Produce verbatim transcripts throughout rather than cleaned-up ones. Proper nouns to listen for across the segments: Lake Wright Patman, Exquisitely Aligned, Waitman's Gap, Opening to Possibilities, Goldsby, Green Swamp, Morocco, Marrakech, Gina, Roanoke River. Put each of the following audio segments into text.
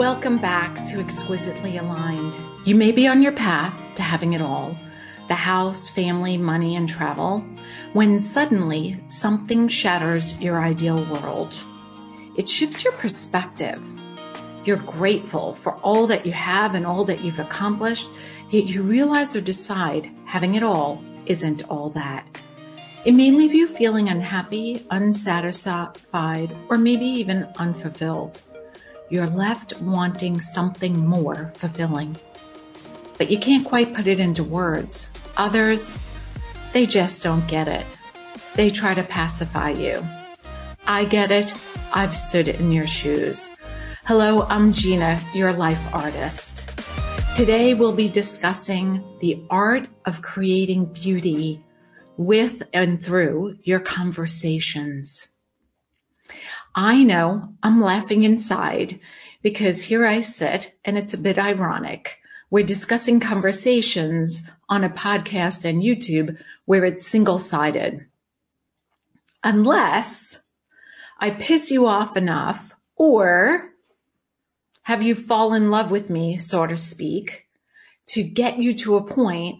Welcome back to Exquisitely Aligned. You may be on your path to having it all, the house, family, money, and travel, when suddenly something shatters your ideal world. It shifts your perspective. You're grateful for all that you have and all that you've accomplished, yet you realize or decide having it all isn't all that. It may leave you feeling unhappy, unsatisfied, or maybe even unfulfilled. You're left wanting something more fulfilling, but you can't quite put it into words. Others, they just don't get it. They try to pacify you. I get it. I've stood in your shoes. Hello, I'm Gina, your life artist. Today we'll be discussing the art of creating beauty with and through your conversations. I know I'm laughing inside because here I sit and it's a bit ironic. We're discussing conversations on a podcast and YouTube where it's single-sided. Unless I piss you off enough or have you fall in love with me, so to speak, to get you to a point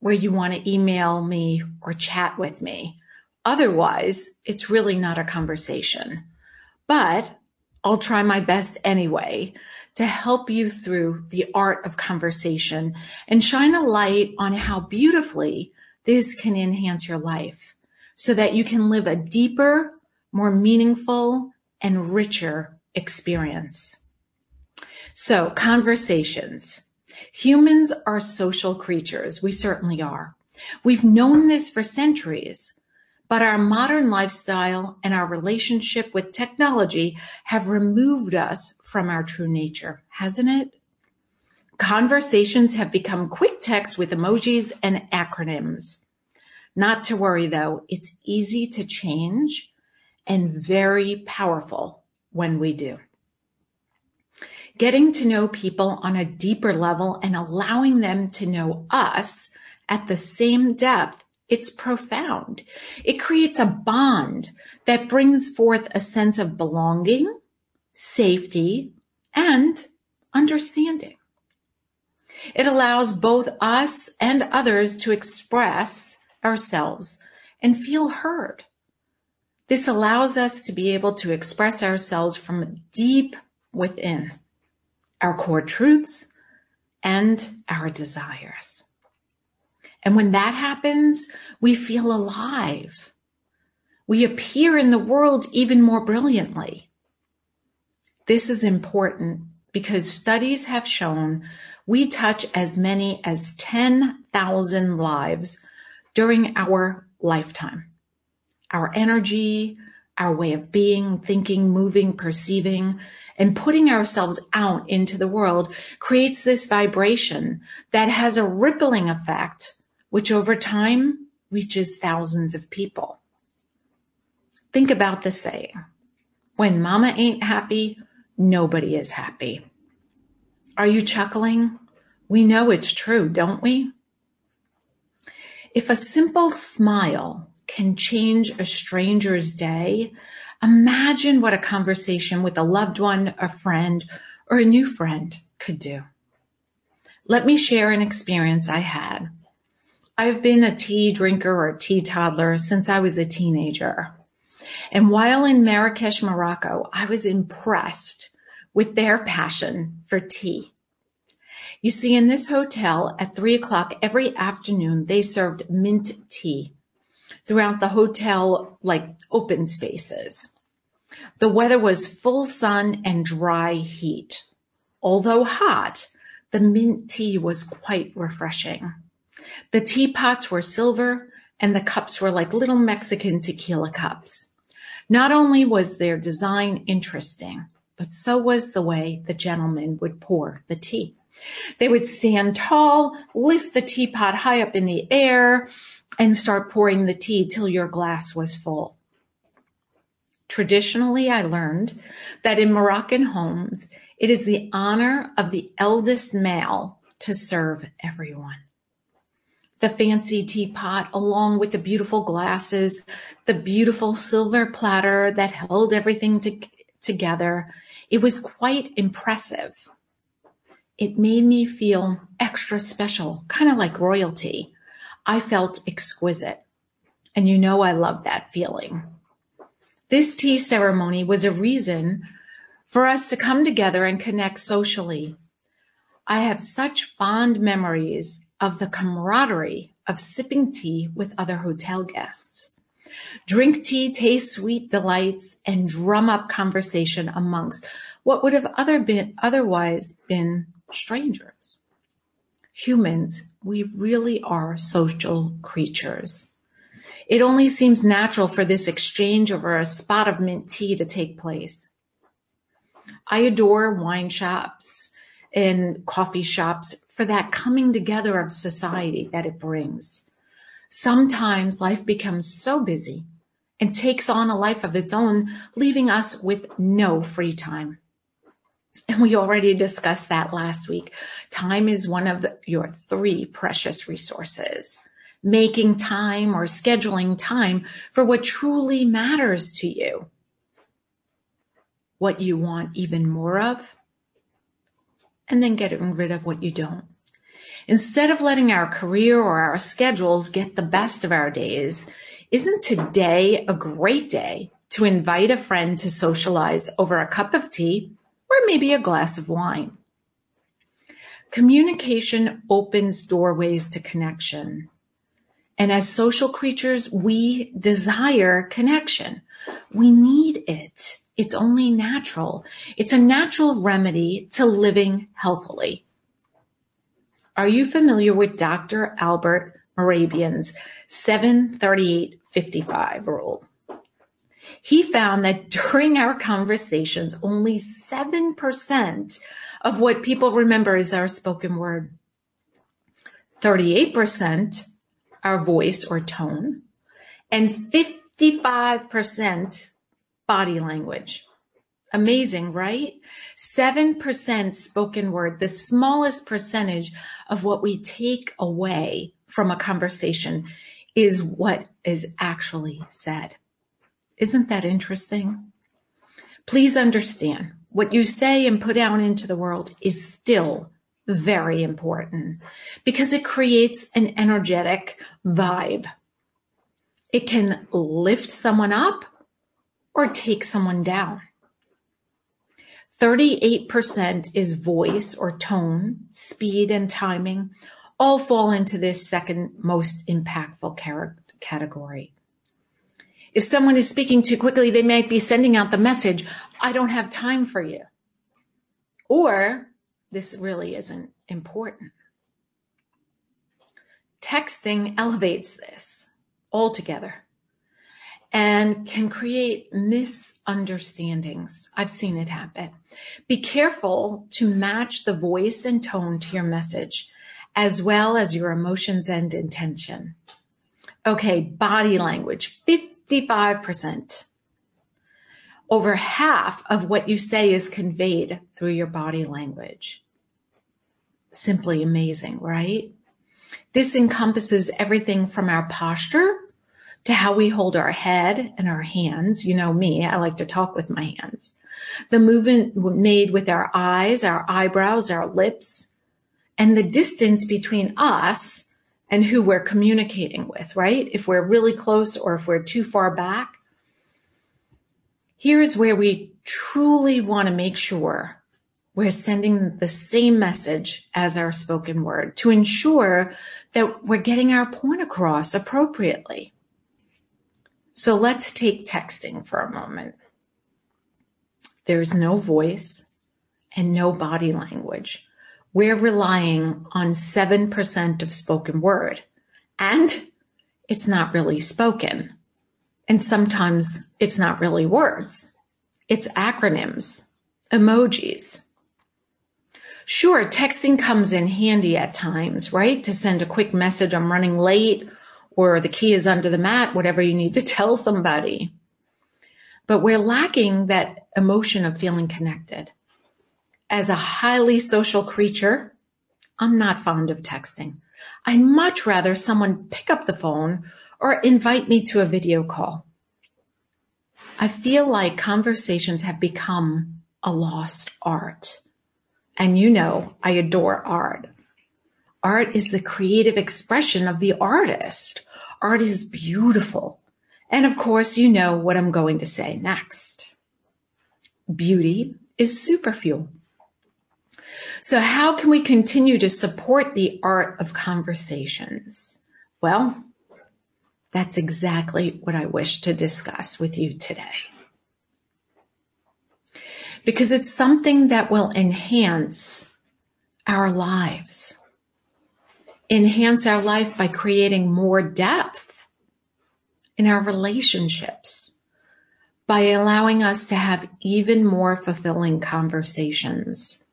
where you want to email me or chat with me. Otherwise, it's really not a conversation. But I'll try my best anyway to help you through the art of conversation and shine a light on how beautifully this can enhance your life so that you can live a deeper, more meaningful, and richer experience. So, conversations. Humans are social creatures. We certainly are. We've known this for centuries, but our modern lifestyle and our relationship with technology have removed us from our true nature, hasn't it? Conversations have become quick texts with emojis and acronyms. Not to worry, though. It's easy to change and very powerful when we do. Getting to know people on a deeper level and allowing them to know us at the same depth, it's profound. It creates a bond that brings forth a sense of belonging, safety, and understanding. It allows both us and others to express ourselves and feel heard. This allows us to be able to express ourselves from deep within, our core truths, and our desires. And when that happens, we feel alive. We appear in the world even more brilliantly. This is important because studies have shown we touch as many as ten thousand lives during our lifetime. Our energy, our way of being, thinking, moving, perceiving, and putting ourselves out into the world creates this vibration that has a rippling effect, which over time reaches thousands of people. Think about the saying, when mama ain't happy, nobody is happy. Are you chuckling? We know it's true, don't we? If a simple smile can change a stranger's day, imagine what a conversation with a loved one, a friend, or a new friend could do. Let me share an experience I had. I've been a tea drinker or tea toddler since I was a teenager. And while in Marrakech, Morocco, I was impressed with their passion for tea. You see, in this hotel at three o'clock every afternoon, they served mint tea throughout the hotel, like open spaces. The weather was full sun and dry heat. Although hot, the mint tea was quite refreshing. The teapots were silver and the cups were like little Mexican tequila cups. Not only was their design interesting, but so was the way the gentlemen would pour the tea. They would stand tall, lift the teapot high up in the air, and start pouring the tea till your glass was full. Traditionally, I learned that in Moroccan homes, it is the honor of the eldest male to serve everyone. The fancy teapot, along with the beautiful glasses, the beautiful silver platter that held everything to, together. It was quite impressive. It made me feel extra special, kind of like royalty. I felt exquisite. And you know I love that feeling. This tea ceremony was a reason for us to come together and connect socially. I have such fond memories of the camaraderie of sipping tea with other hotel guests. Drink tea, taste sweet delights, and drum up conversation amongst what would have other been, otherwise been strangers. Humans, we really are social creatures. It only seems natural for this exchange over a spot of mint tea to take place. I adore wine shops and coffee shops for that coming together of society that it brings. Sometimes life becomes so busy and takes on a life of its own, leaving us with no free time. And we already discussed that last week. Time is one of the, your three precious resources. Making time or scheduling time for what truly matters to you. What you want even more of, and then getting rid of what you don't. Instead of letting our career or our schedules get the best of our days, isn't today a great day to invite a friend to socialize over a cup of tea or maybe a glass of wine? Communication opens doorways to connection. And as social creatures, we desire connection. We need it. It's only natural. It's a natural remedy to living healthily. Are you familiar with Doctor Albert Mehrabian's seven thirty-eight fifty-five rule? He found that during our conversations, only seven percent of what people remember is our spoken word. thirty-eight percent our voice or tone, and fifty-five percent body language. Amazing, right? seven percent spoken word, the smallest percentage of what we take away from a conversation is what is actually said. Isn't that interesting? Please understand, what you say and put out into the world is still very important because it creates an energetic vibe. It can lift someone up or take someone down. thirty-eight percent is voice or tone, speed and timing, all fall into this second most impactful category. If someone is speaking too quickly, they might be sending out the message, I don't have time for you. Or, this really isn't important. Texting elevates this altogether and can create misunderstandings. I've seen it happen. Be careful to match the voice and tone to your message, as well as your emotions and intention. Okay, body language, fifty-five percent. Over half of what you say is conveyed through your body language. Simply amazing, right? This encompasses everything from our posture to how we hold our head and our hands. You know me, I like to talk with my hands. The movement made with our eyes, our eyebrows, our lips, and the distance between us and who we're communicating with, right? If we're really close or if we're too far back. Here is where we truly want to make sure we're sending the same message as our spoken word to ensure that we're getting our point across appropriately. So let's take texting for a moment. There's no voice and no body language. We're relying on seven percent of spoken word, and it's not really spoken. And sometimes it's not really words. It's acronyms, emojis. Sure, texting comes in handy at times, right? To send a quick message, I'm running late, or the key is under the mat, whatever you need to tell somebody. But we're lacking that emotion of feeling connected. As a highly social creature, I'm not fond of texting. I'd much rather someone pick up the phone or invite me to a video call. I feel like conversations have become a lost art. And you know, I adore art. Art is the creative expression of the artist. Art is beautiful. And of course, you know what I'm going to say next. Beauty is super fuel. So how can we continue to support the art of conversations? Well, that's exactly what I wish to discuss with you today. Because it's something that will enhance our lives. Enhance our life by creating more depth in our relationships, by allowing us to have even more fulfilling conversations.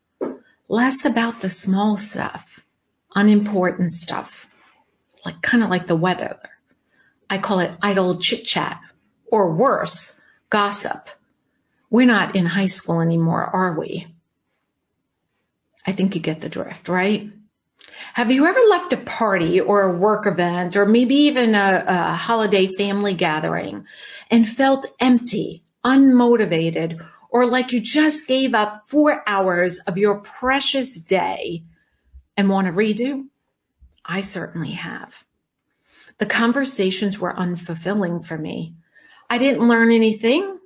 Less about the small stuff, unimportant stuff, like kind of like the weather. I call it idle chit-chat, or worse, gossip. We're not in high school anymore, are we? I think you get the drift, right? Have you ever left a party or a work event or maybe even a, a holiday family gathering and felt empty, unmotivated, or like you just gave up four hours of your precious day and want to redo? I certainly have. The conversations were unfulfilling for me. I didn't learn anything.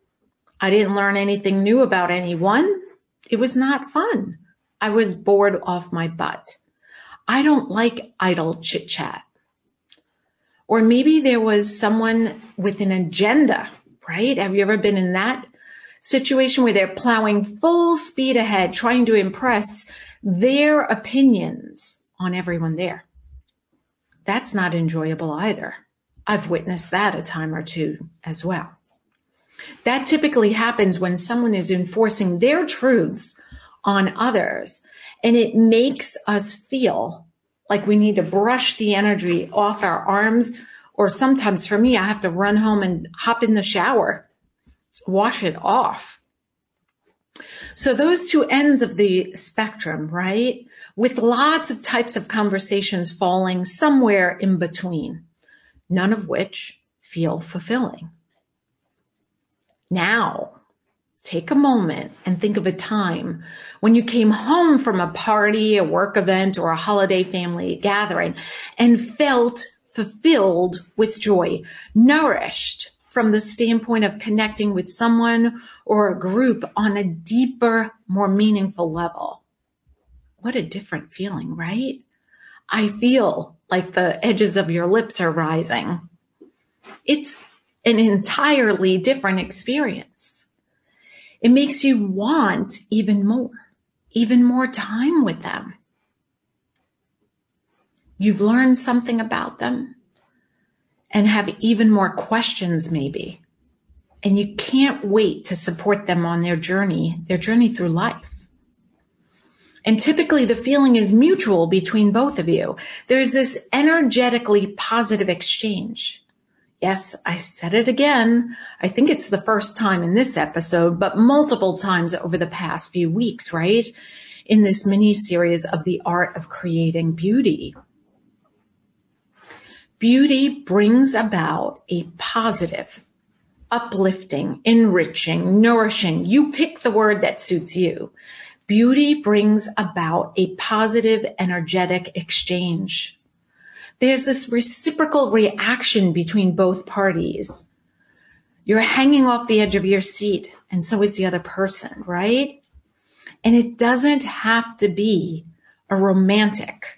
I didn't learn anything new about anyone. It was not fun. I was bored off my butt. I don't like idle chit-chat. Or maybe there was someone with an agenda, right? Have you ever been in that situation where they're plowing full speed ahead, trying to impress their opinions on everyone there? That's not enjoyable either. I've witnessed that a time or two as well. That typically happens when someone is enforcing their truths on others, and it makes us feel like we need to brush the energy off our arms, or sometimes for me, I have to run home and hop in the shower, wash it off. So those two ends of the spectrum, right? With lots of types of conversations falling somewhere in between, none of which feel fulfilling. Now, take a moment and think of a time when you came home from a party, a work event, or a holiday family gathering and felt fulfilled with joy, nourished from the standpoint of connecting with someone or a group on a deeper, more meaningful level. What a different feeling, right? I feel like the edges of your lips are rising. It's an entirely different experience. It makes you want even more, even more time with them. You've learned something about them. And have even more questions maybe. And you can't wait to support them on their journey, their journey through life. And typically the feeling is mutual between both of you. There's this energetically positive exchange. Yes, I said it again. I think it's the first time in this episode, but multiple times over the past few weeks, right? In this mini series of the art of creating beauty. Beauty brings about a positive, uplifting, enriching, nourishing. You pick the word that suits you. Beauty brings about a positive, energetic exchange. There's this reciprocal reaction between both parties. You're hanging off the edge of your seat, and so is the other person, right? And it doesn't have to be a romantic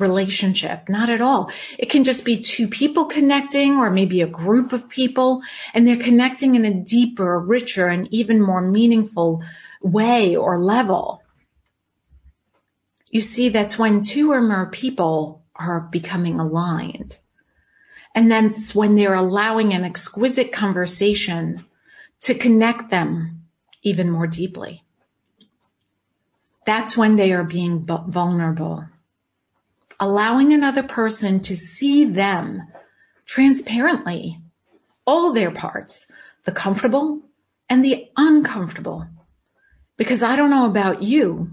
relationship. Not at all. It can just be two people connecting, or maybe a group of people, and they're connecting in a deeper, richer, and even more meaningful way or level. You see, that's when two or more people are becoming aligned. And that's when they're allowing an exquisite conversation to connect them even more deeply. That's when they are being vulnerable. Allowing another person to see them transparently, all their parts, the comfortable and the uncomfortable. Because I don't know about you,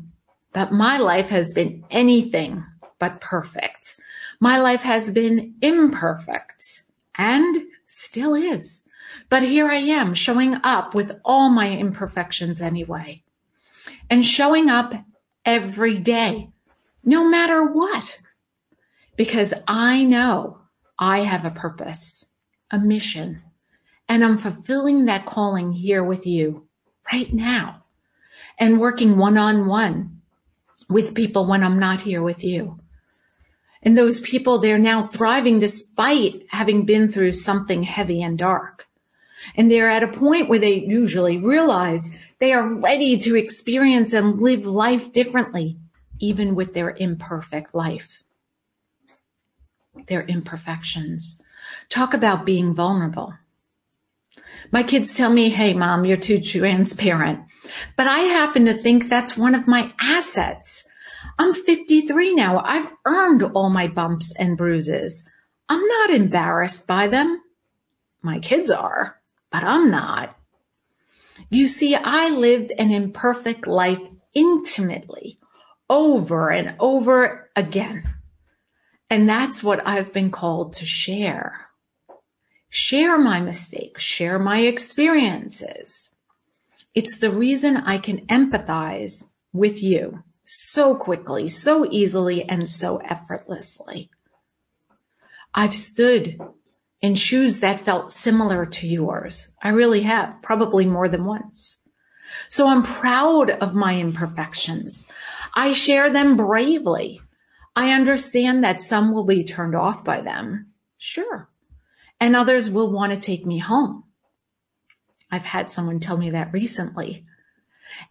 but my life has been anything but perfect. My life has been imperfect and still is. But here I am showing up with all my imperfections anyway, and showing up every day, no matter what, because I know I have a purpose, a mission, and I'm fulfilling that calling here with you right now and working one-on-one with people when I'm not here with you. And those people, they're now thriving despite having been through something heavy and dark. And they're at a point where they usually realize they are ready to experience and live life differently, even with their imperfect life, their imperfections. Talk about being vulnerable. My kids tell me, hey, Mom, you're too transparent. But I happen to think that's one of my assets. I'm fifty-three now. I've earned all my bumps and bruises. I'm not embarrassed by them. My kids are, but I'm not. You see, I lived an imperfect life intimately over and over again. And that's what I've been called to share. Share my mistakes, share my experiences. It's the reason I can empathize with you so quickly, so easily, and so effortlessly. I've stood in shoes that felt similar to yours. I really have, probably more than once. So I'm proud of my imperfections. I share them bravely. I understand that some will be turned off by them. Sure. And others will want to take me home. I've had someone tell me that recently.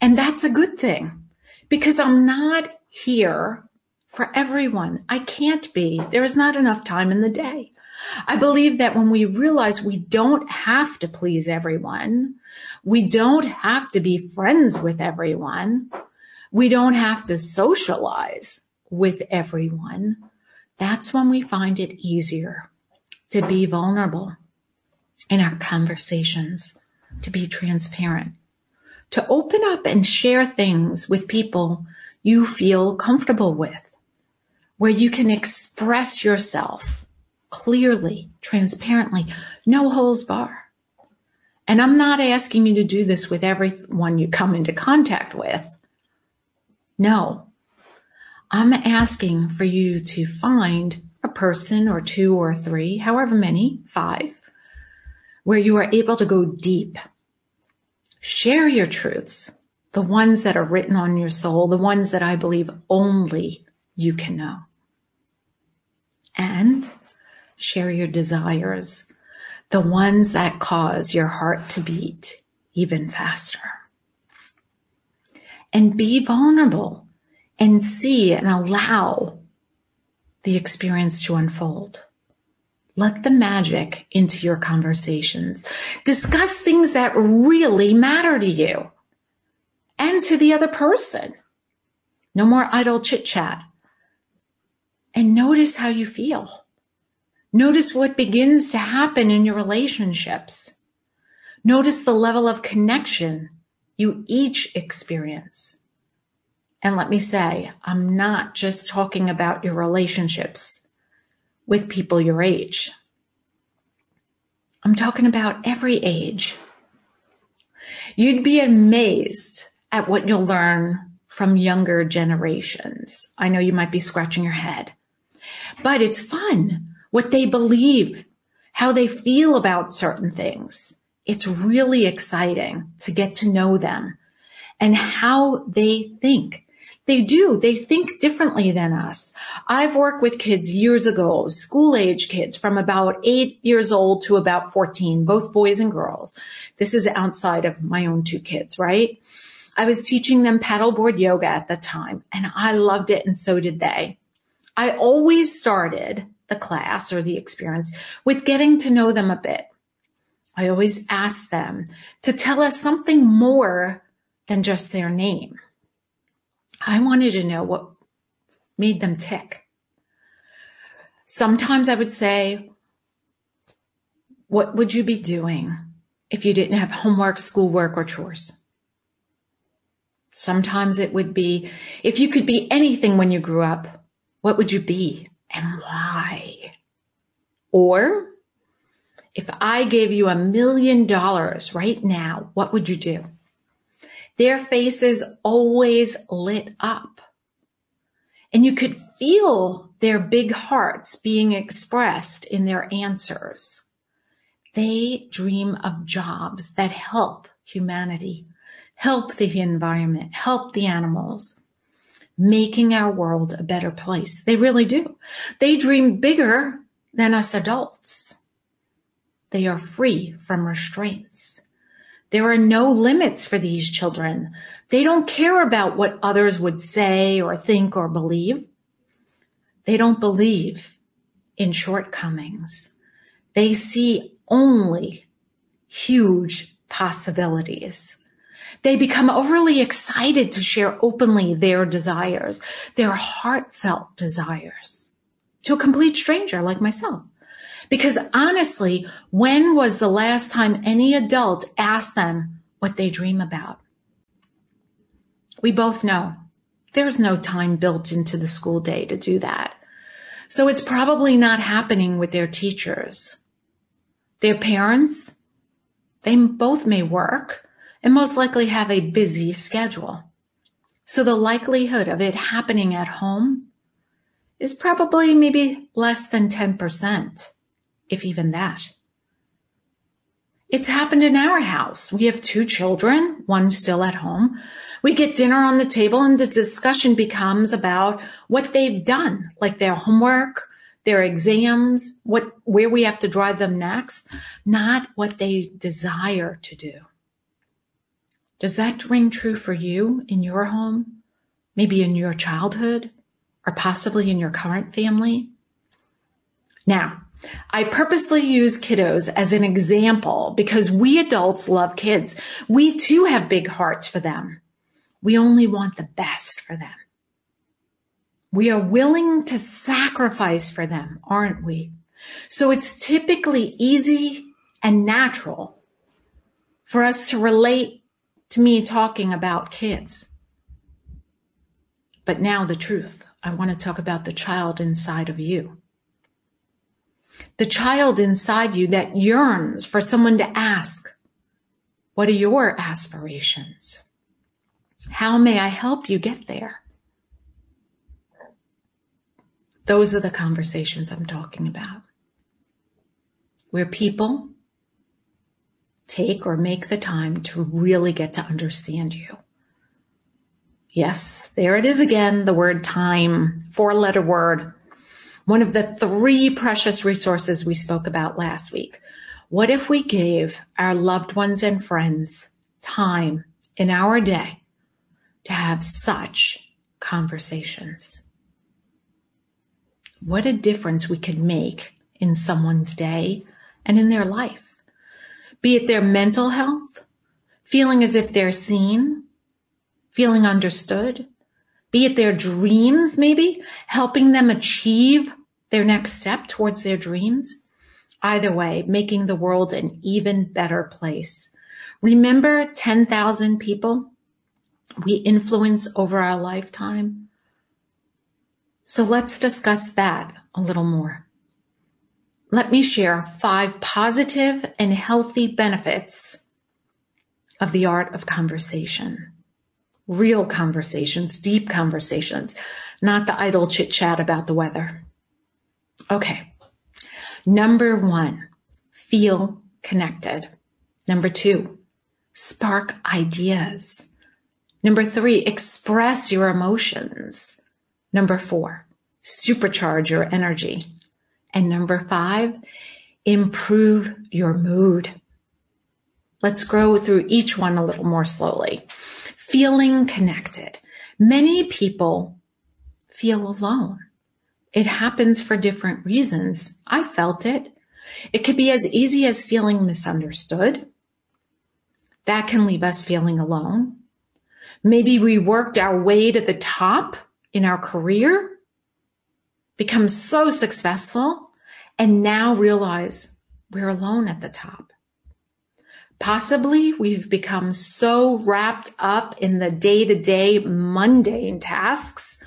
And that's a good thing because I'm not here for everyone. I can't be. There is not enough time in the day. I believe that when we realize we don't have to please everyone, we don't have to be friends with everyone, we don't have to socialize with everyone, that's when we find it easier to be vulnerable in our conversations, to be transparent, to open up and share things with people you feel comfortable with, where you can express yourself clearly, transparently, no holds bar. And I'm not asking you to do this with everyone you come into contact with. No, I'm asking for you to find a person or two or three, however many, five, where you are able to go deep. Share your truths, the ones that are written on your soul, the ones that I believe only you can know. And share your desires, the ones that cause your heart to beat even faster. And be vulnerable and see and allow the experience to unfold. Let the magic into your conversations. Discuss things that really matter to you and to the other person. No more idle chit chat. And notice how you feel. Notice what begins to happen in your relationships. Notice the level of connection you each experience. And let me say, I'm not just talking about your relationships with people your age. I'm talking about every age. You'd be amazed at what you'll learn from younger generations. I know you might be scratching your head, but it's fun. What they believe, how they feel about certain things. It's really exciting to get to know them and how they think. They do. They think differently than us. I've worked with kids years ago, school-age kids from about eight years old to about fourteen, both boys and girls. This is outside of my own two kids, right? I was teaching them paddleboard yoga at the time, and I loved it, and so did they. I always started the class or the experience with getting to know them a bit. I always ask them to tell us something more than just their name. I wanted to know what made them tick. Sometimes I would say, what would you be doing if you didn't have homework, schoolwork, or chores? Sometimes it would be, if you could be anything when you grew up, what would you be? And why? Or If I gave you a million dollars right now, what would you do? Their faces always lit up. And you could feel their big hearts being expressed in their answers. They dream of jobs that help humanity, help the environment, help the animals, making our world a better place. They really do. They dream bigger than us adults. They are free from restraints. There are no limits for these children. They don't care about what others would say or think or believe. They don't believe in shortcomings. They see only huge possibilities. They become overly excited to share openly their desires, their heartfelt desires, to a complete stranger like myself. Because honestly, when was the last time any adult asked them what they dream about? We both know there's no time built into the school day to do that. So it's probably not happening with their teachers. Their parents, they both may work and most likely have a busy schedule. So the likelihood of it happening at home is probably maybe less than ten percent, if even that. It's happened in our house. We have two children, one still at home. We get dinner on the table and the discussion becomes about what they've done, like their homework, their exams, what where we have to drive them next, not what they desire to do. Does that ring true for you in your home, maybe in your childhood, or possibly in your current family? Now, I purposely use kiddos as an example because we adults love kids. We too have big hearts for them. We only want the best for them. We are willing to sacrifice for them, aren't we? So it's typically easy and natural for us to relate to me talking about kids. But now the truth, I want to talk about the child inside of you. The child inside you that yearns for someone to ask, what are your aspirations? How may I help you get there? Those are the conversations I'm talking about, where people take or make the time to really get to understand you. Yes, there it is again, the word time, four-letter word, one of the three precious resources we spoke about last week. What if we gave our loved ones and friends time in our day to have such conversations? What a difference we could make in someone's day and in their life. Be it their mental health, feeling as if they're seen, feeling understood, be it their dreams maybe, helping them achieve their next step towards their dreams. Either way, making the world an even better place. Remember ten thousand people we influence over our lifetime? So let's discuss that a little more. Let me share five positive and healthy benefits of the art of conversation. Real conversations, deep conversations, not the idle chit chat about the weather. Okay. Number one, feel connected. Number two, spark ideas. Number three, express your emotions. Number four, supercharge your energy. And number five, improve your mood. Let's go through each one a little more slowly. Feeling connected. Many people feel alone. It happens for different reasons. I felt it. It could be as easy as feeling misunderstood. That can leave us feeling alone. Maybe we worked our way to the top in our career, become so successful, and now realize we're alone at the top. Possibly we've become so wrapped up in the day-to-day mundane tasks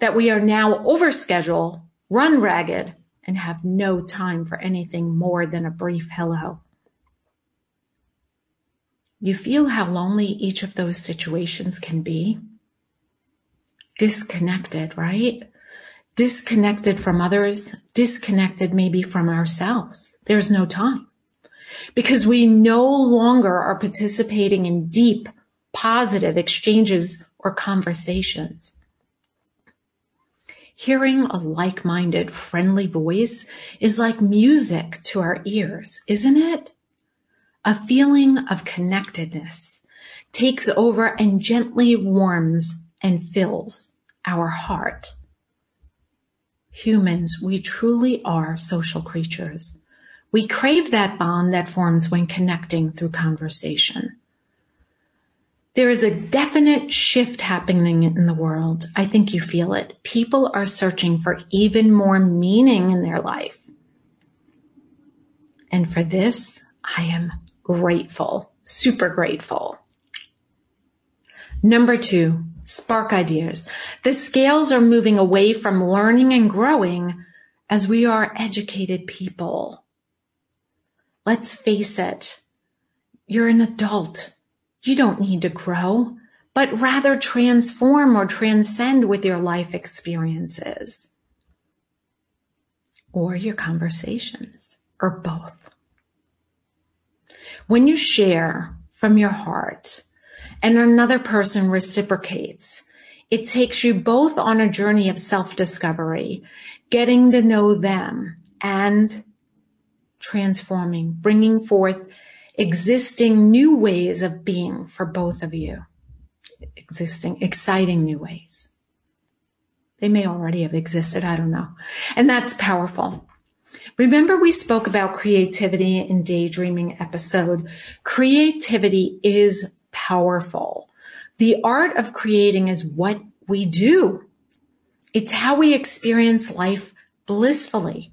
that we are now over schedule, run ragged, and have no time for anything more than a brief hello. You feel how lonely each of those situations can be? Disconnected, right? Disconnected from others, disconnected maybe from ourselves. There's no time because we no longer are participating in deep, positive exchanges or conversations. Hearing a like-minded, friendly voice is like music to our ears, isn't it? A feeling of connectedness takes over and gently warms and fills our heart. Humans, we truly are social creatures. We crave that bond that forms when connecting through conversation. There is a definite shift happening in the world. I think you feel it. People are searching for even more meaning in their life. And for this, I am grateful, super grateful. Number two, spark ideas. The scales are moving away from learning and growing as we are educated people. Let's face it, you're an adult. You don't need to grow, but rather transform or transcend with your life experiences or your conversations or both. When you share from your heart and another person reciprocates, it takes you both on a journey of self-discovery, getting to know them and transforming, bringing forth existing new ways of being for both of you, existing, exciting new ways. They may already have existed, I don't know. And that's powerful. Remember, we spoke about creativity in daydreaming episode. Creativity is powerful. The art of creating is what we do. It's how we experience life blissfully.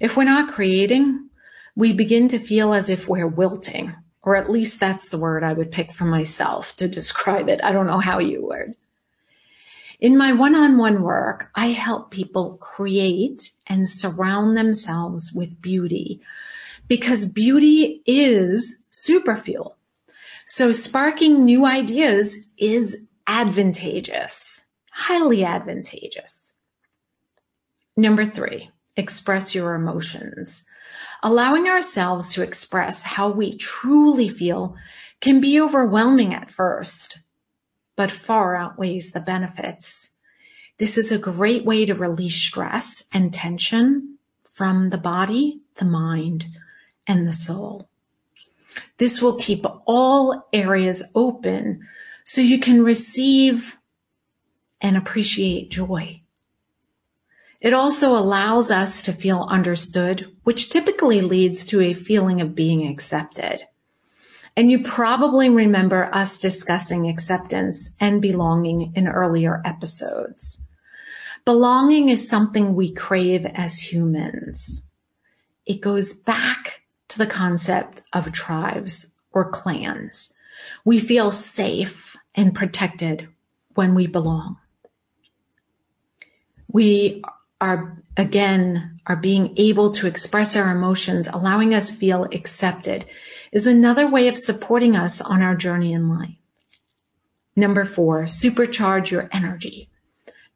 If we're not creating, we begin to feel as if we're wilting, or at least that's the word I would pick for myself to describe it. I don't know how you would. In my one-on-one work, I help people create and surround themselves with beauty because beauty is super fuel. So sparking new ideas is advantageous, highly advantageous. Number three, express your emotions. Allowing ourselves to express how we truly feel can be overwhelming at first, but far outweighs the benefits. This is a great way to release stress and tension from the body, the mind, and the soul. This will keep all areas open so you can receive and appreciate joy. It also allows us to feel understood, which typically leads to a feeling of being accepted. And you probably remember us discussing acceptance and belonging in earlier episodes. Belonging is something we crave as humans. It goes back to the concept of tribes or clans. We feel safe and protected when we belong. We are, again, are being able to express our emotions, allowing us feel accepted is another way of supporting us on our journey in life. Number four, supercharge your energy.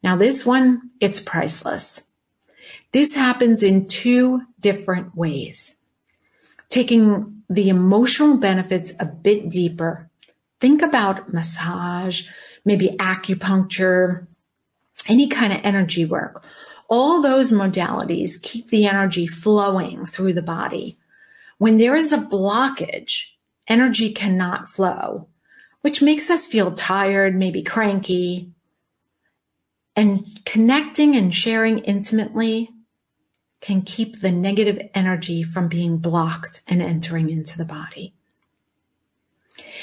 Now this one, it's priceless. This happens in two different ways. Taking the emotional benefits a bit deeper. Think about massage, maybe acupuncture, any kind of energy work. All those modalities keep the energy flowing through the body. When there is a blockage, energy cannot flow, which makes us feel tired, maybe cranky. And connecting and sharing intimately can keep the negative energy from being blocked and entering into the body.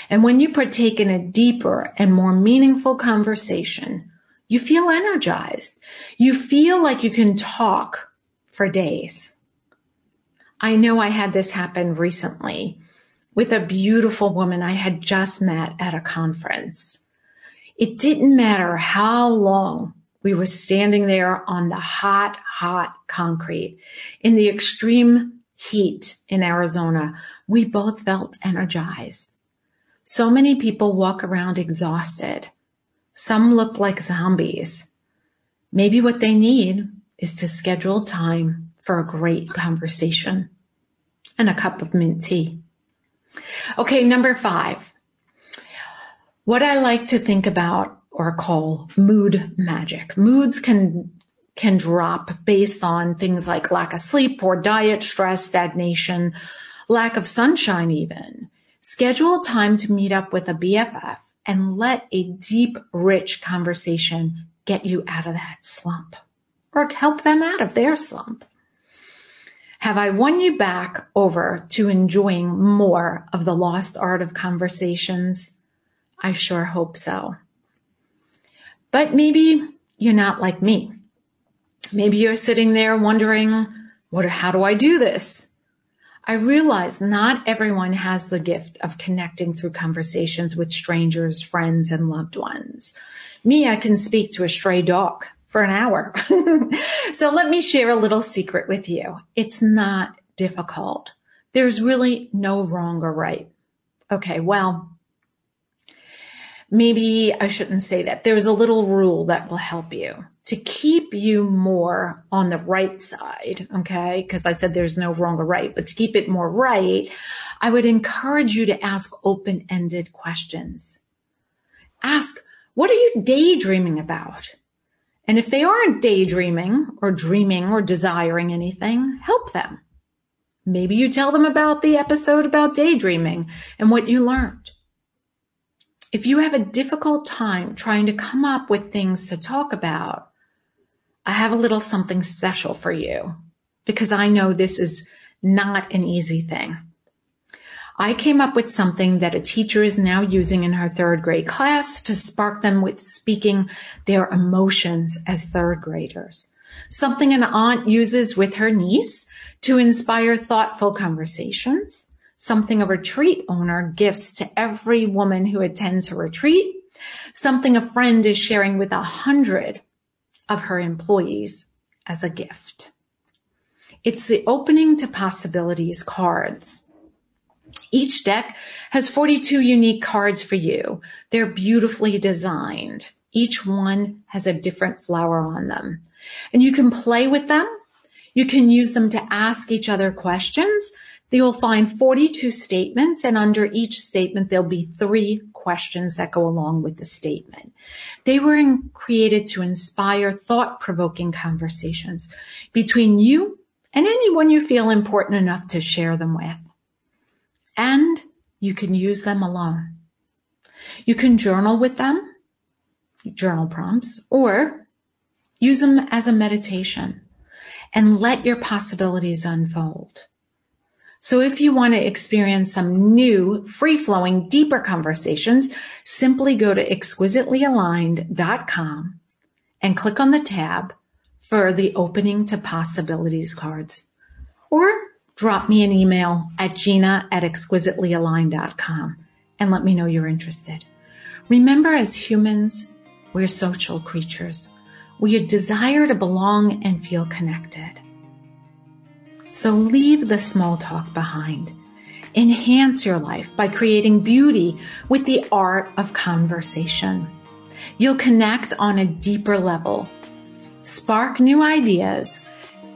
And when you partake in a deeper and more meaningful conversation, you feel energized. You feel like you can talk for days. I know I had this happen recently with a beautiful woman I had just met at a conference. It didn't matter how long We were standing there on the hot, hot concrete in the extreme heat in Arizona. We both felt energized. So many people walk around exhausted. Some look like zombies. Maybe what they need is to schedule time for a great conversation and a cup of mint tea. Okay, number five. What I like to think about or call mood magic. Moods can can drop based on things like lack of sleep, poor diet, stress, stagnation, lack of sunshine even. Schedule time to meet up with a B F F and let a deep, rich conversation get you out of that slump or help them out of their slump. Have I won you back over to enjoying more of the lost art of conversations? I sure hope so. But maybe you're not like me. Maybe you're sitting there wondering, what, how do I do this? I realize not everyone has the gift of connecting through conversations with strangers, friends, and loved ones. Me, I can speak to a stray dog for an hour. So let me share a little secret with you. It's not difficult. There's really no wrong or right. Okay, well, maybe I shouldn't say that. There's a little rule that will help you to keep you more on the right side, okay? Because I said there's no wrong or right, but to keep it more right, I would encourage you to ask open-ended questions. Ask, what are you daydreaming about? And if they aren't daydreaming or dreaming or desiring anything, help them. Maybe you tell them about the episode about daydreaming and what you learned. If you have a difficult time trying to come up with things to talk about, I have a little something special for you because I know this is not an easy thing. I came up with something that a teacher is now using in her third grade class to spark them with speaking their emotions as third graders. Something an aunt uses with her niece to inspire thoughtful conversations. Something a retreat owner gifts to every woman who attends her retreat, something a friend is sharing with a hundred of her employees as a gift. It's the Opening to Possibilities cards. Each deck has forty-two unique cards for you. They're beautifully designed. Each one has a different flower on them. And you can play with them. You can use them to ask each other questions. You'll find forty-two statements, and under each statement, there'll be three questions that go along with the statement. They were in, created to inspire thought-provoking conversations between you and anyone you feel important enough to share them with. And you can use them alone. You can journal with them, journal prompts, or use them as a meditation and let your possibilities unfold. So if you want to experience some new, free-flowing, deeper conversations, simply go to exquisitely aligned dot com and click on the tab for the Opening to Possibilities cards. Or drop me an email at gina at exquisitely aligned dot com and let me know you're interested. Remember, as humans, we're social creatures. We desire to belong and feel connected. So leave the small talk behind. Enhance your life by creating beauty with the art of conversation. You'll connect on a deeper level, spark new ideas,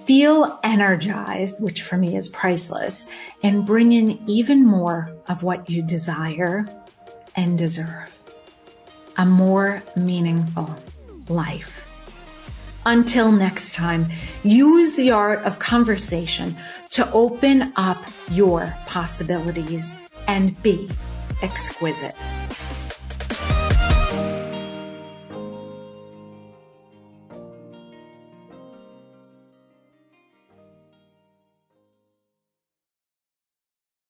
feel energized, which for me is priceless, and bring in even more of what you desire and deserve. A more meaningful life. Until next time, use the art of conversation to open up your possibilities and be exquisite.